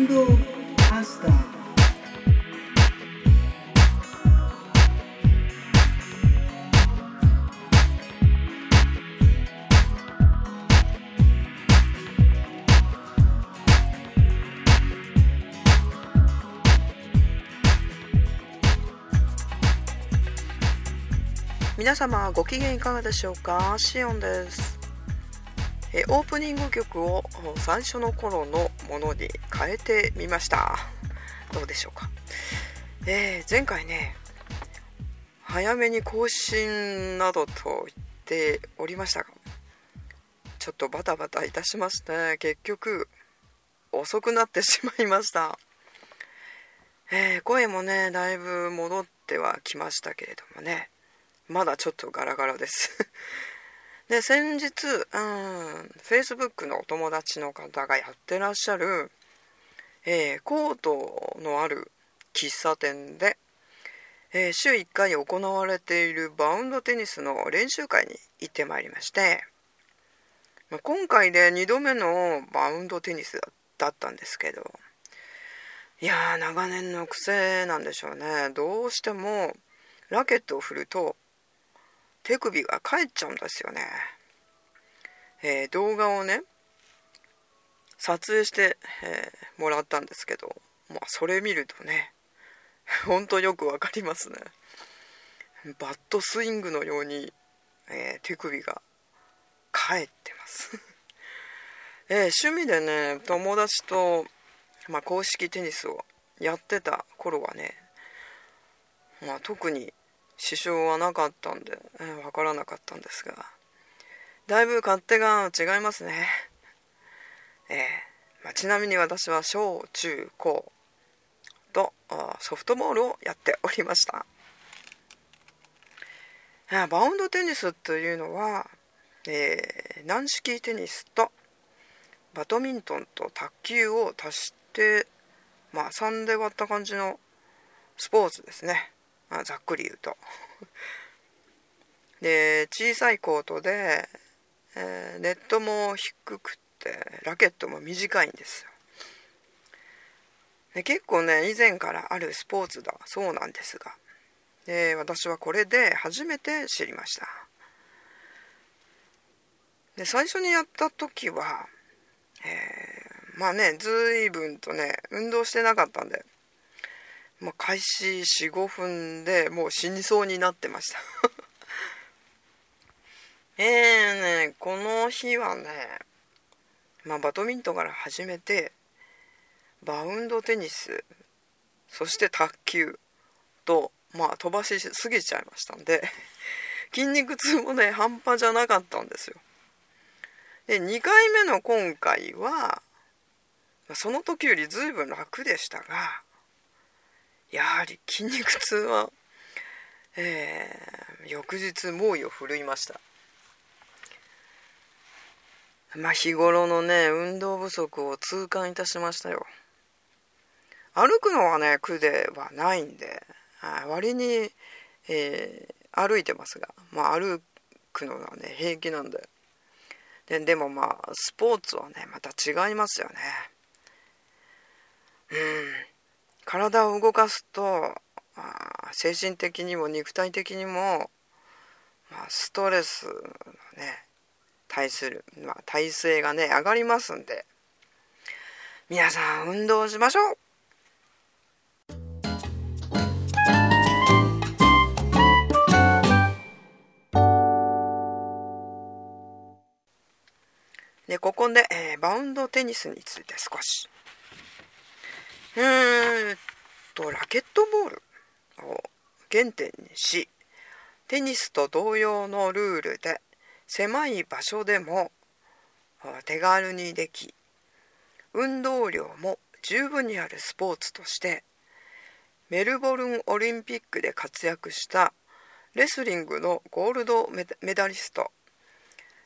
Haciendo pasta. Minasama, ご機嫌いかがでしょうか？シオンです。オープニング曲を最初の頃のものに変えてみました。どうでしょうか。前回ね、早めに更新などと言っておりましたが、ちょっとバタバタいたしまして結局遅くなってしまいました。声もねだいぶ戻ってはきましたけれどもね、まだちょっとガラガラですで先日、Facebook のお友達の方がやってらっしゃる、コートのある喫茶店で、週1回行われているバウンドテニスの練習会に行ってまいりまして、今回で2度目のバウンドテニスだったんですけど、いやー長年の癖なんでしょうね。どうしてもラケットを振ると手首が返っちゃうんですよね。動画をね撮影して、もらったんですけど、それ見るとねほんとよくわかりますね。バットスイングのように、手首が返ってます、趣味でね友達と、公式テニスをやってた頃はね、特に支障はなかったんでわからなかったんですが、だいぶ勝手が違いますね。ちなみに私は小中高とソフトボールをやっておりました。バウンドテニスというのは、軟式テニスとバドミントンと卓球を足して、3で割った感じのスポーツですね。ざっくり言うとで小さいコートで、ネットも低くてラケットも短いんですよ。で結構ね以前からあるスポーツだそうなんですが、私はこれで初めて知りました。で最初にやった時は、ずいぶんとね運動してなかったんで、開始 4,5 分でもう死にそうになってましたこの日はね、バドミントンから始めてバウンドテニス、そして卓球と、飛ばしすぎちゃいましたんで筋肉痛もね半端じゃなかったんですよ。で2回目の今回はその時よりずいぶん楽でしたが、やはり筋肉痛は、翌日猛威を振るいました。日頃のね運動不足を痛感いたしましたよ。歩くのはね苦ではないんで割に、歩いてますが、歩くのはね平気なんで、でもスポーツはねまた違いますよね。体を動かすと精神的にも肉体的にも、ストレスのね対する、耐性がね上がりますんで、皆さん運動しましょう。でここで、バウンドテニスについて少し。ラケットボールを原点にし、テニスと同様のルールで狭い場所でも手軽にでき、運動量も十分にあるスポーツとしてメルボルンオリンピックで活躍したレスリングのゴールドメダリスト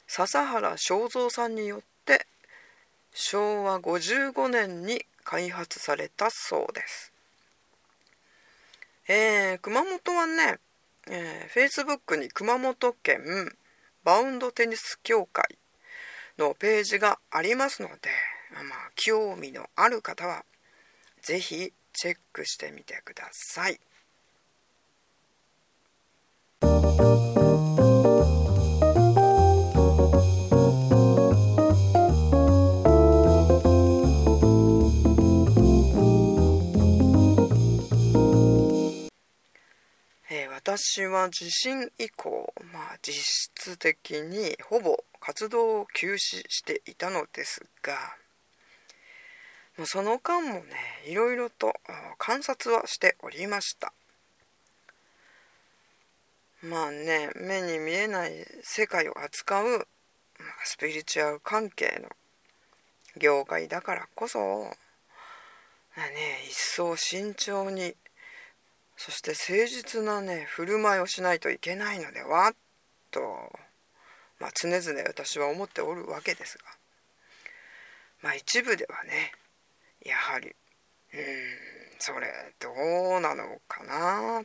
笹原正三さんによって昭和55年に開発されたそうです。熊本はね、Facebook に熊本県バウンドテニス協会のページがありますので、興味のある方はぜひチェックしてみてください。私は地震以降、実質的にほぼ活動を休止していたのですが、その間もね、いろいろと観察はしておりました。目に見えない世界を扱うスピリチュアル関係の業界だからこそ、一層慎重に、そして誠実な振る舞いをしないといけないのではと、常々私は思っておるわけですが、一部ではやはりそれどうなのかな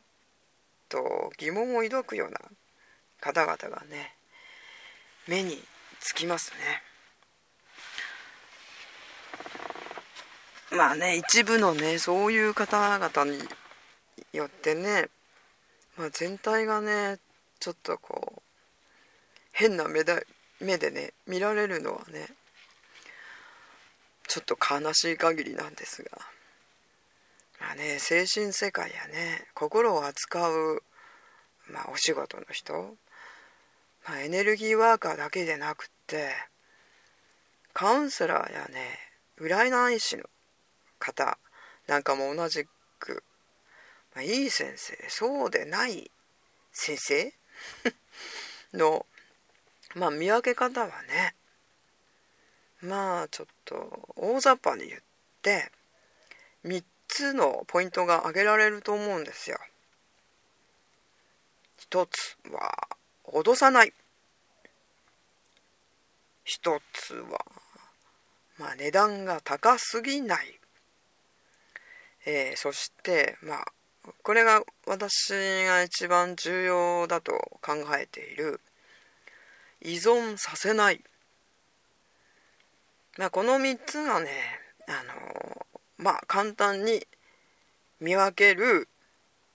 と疑問を抱くような方々が目につきますね。一部のそういう方々によって全体がちょっと変な目で見られるのはちょっと悲しい限りなんですが、精神世界や心を扱う、お仕事の人、エネルギーワーカーだけでなくってカウンセラーや占い師の方なんかも同じく、いい先生、そうでない先生の、見分け方はちょっと大雑把に言って3つのポイントが挙げられると思うんですよ。1つは脅さない。1つは、値段が高すぎない。そしてこれが私が一番重要だと考えている依存させない、この3つが簡単に見分ける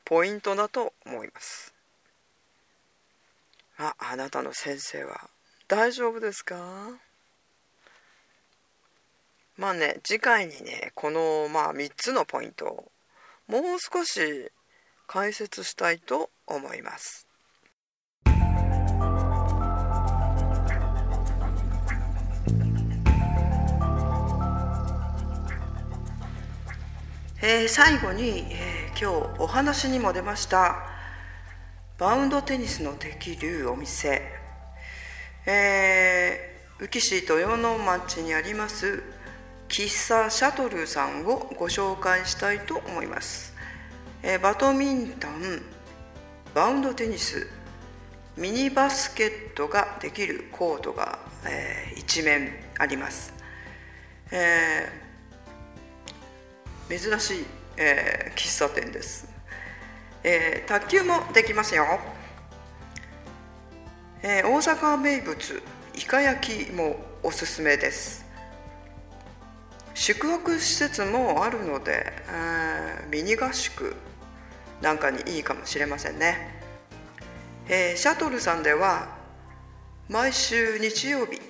ポイントだと思います。あなたの先生は大丈夫ですか？次回にこの3つのポイントをもう少し解説したいと思います。最後に、今日お話にも出ましたバウンドテニスの適流お店、宇城市豊野町にあります喫茶シャトルさんをご紹介したいと思います。バドミントン、バウンドテニス、ミニバスケットができるコートが、一面あります。珍しい、喫茶店です。卓球もできますよ。大阪名物イカ焼きもおすすめです。宿泊施設もあるので、ミニ合宿なんかにいいかもしれませんね。シャトルさんでは毎週日曜日、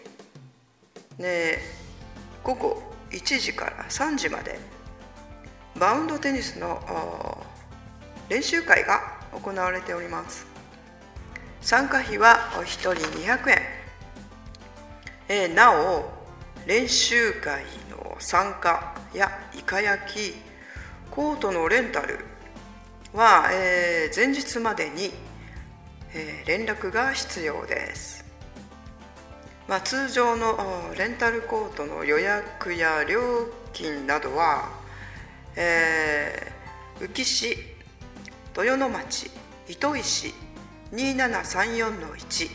午後1時から3時までバウンドテニスの練習会が行われております。参加費はお一人200円。なお練習会参加やイカ焼き、コートのレンタルは、前日までに、連絡が必要です。通常のレンタルコートの予約や料金などは、宇城市、豊野町、糸井市 2734-1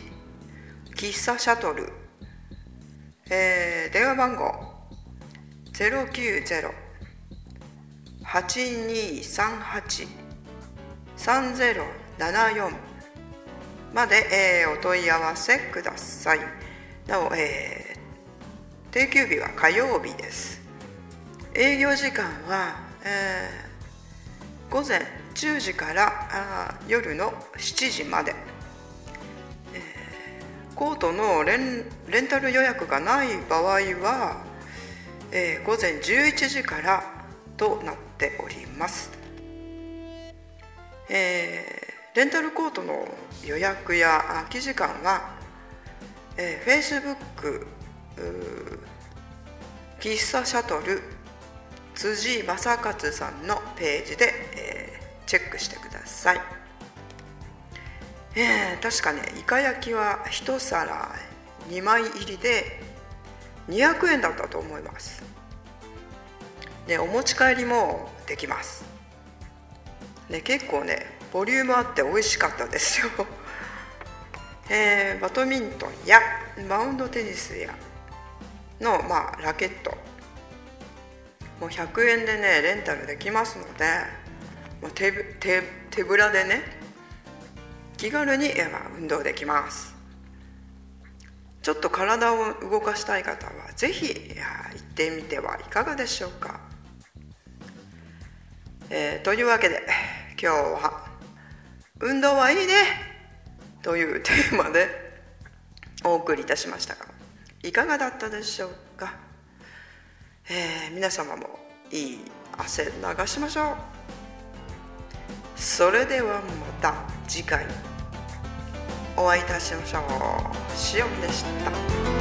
喫茶シャトル、電話番号090-8238-3074 まで、お問い合わせください。なお、定休日は火曜日です。営業時間は午前10時から夜の7時まで、コートのレンタル予約がない場合は、午前11時からとなっております。レンタルコートの予約や空き時間は、Facebook 喫茶シャトル辻正勝さんのページで、チェックしてください。確かね、イカ焼きは1皿2枚入りで200円だったと思います、ね、お持ち帰りもできます、ね、結構ねボリュームあって美味しかったですよ、バドミントンやマウンドテニスやの、ラケットもう100円でねレンタルできますので、手ぶらでね気軽に運動できます。ちょっと体を動かしたい方はぜひ行ってみてはいかがでしょうか。というわけで今日は運動はいいねというテーマでお送りいたしましたが、いかがだったでしょうか。皆様もいい汗流しましょう。それではまた次回お会いいたしましょう。しおんでした。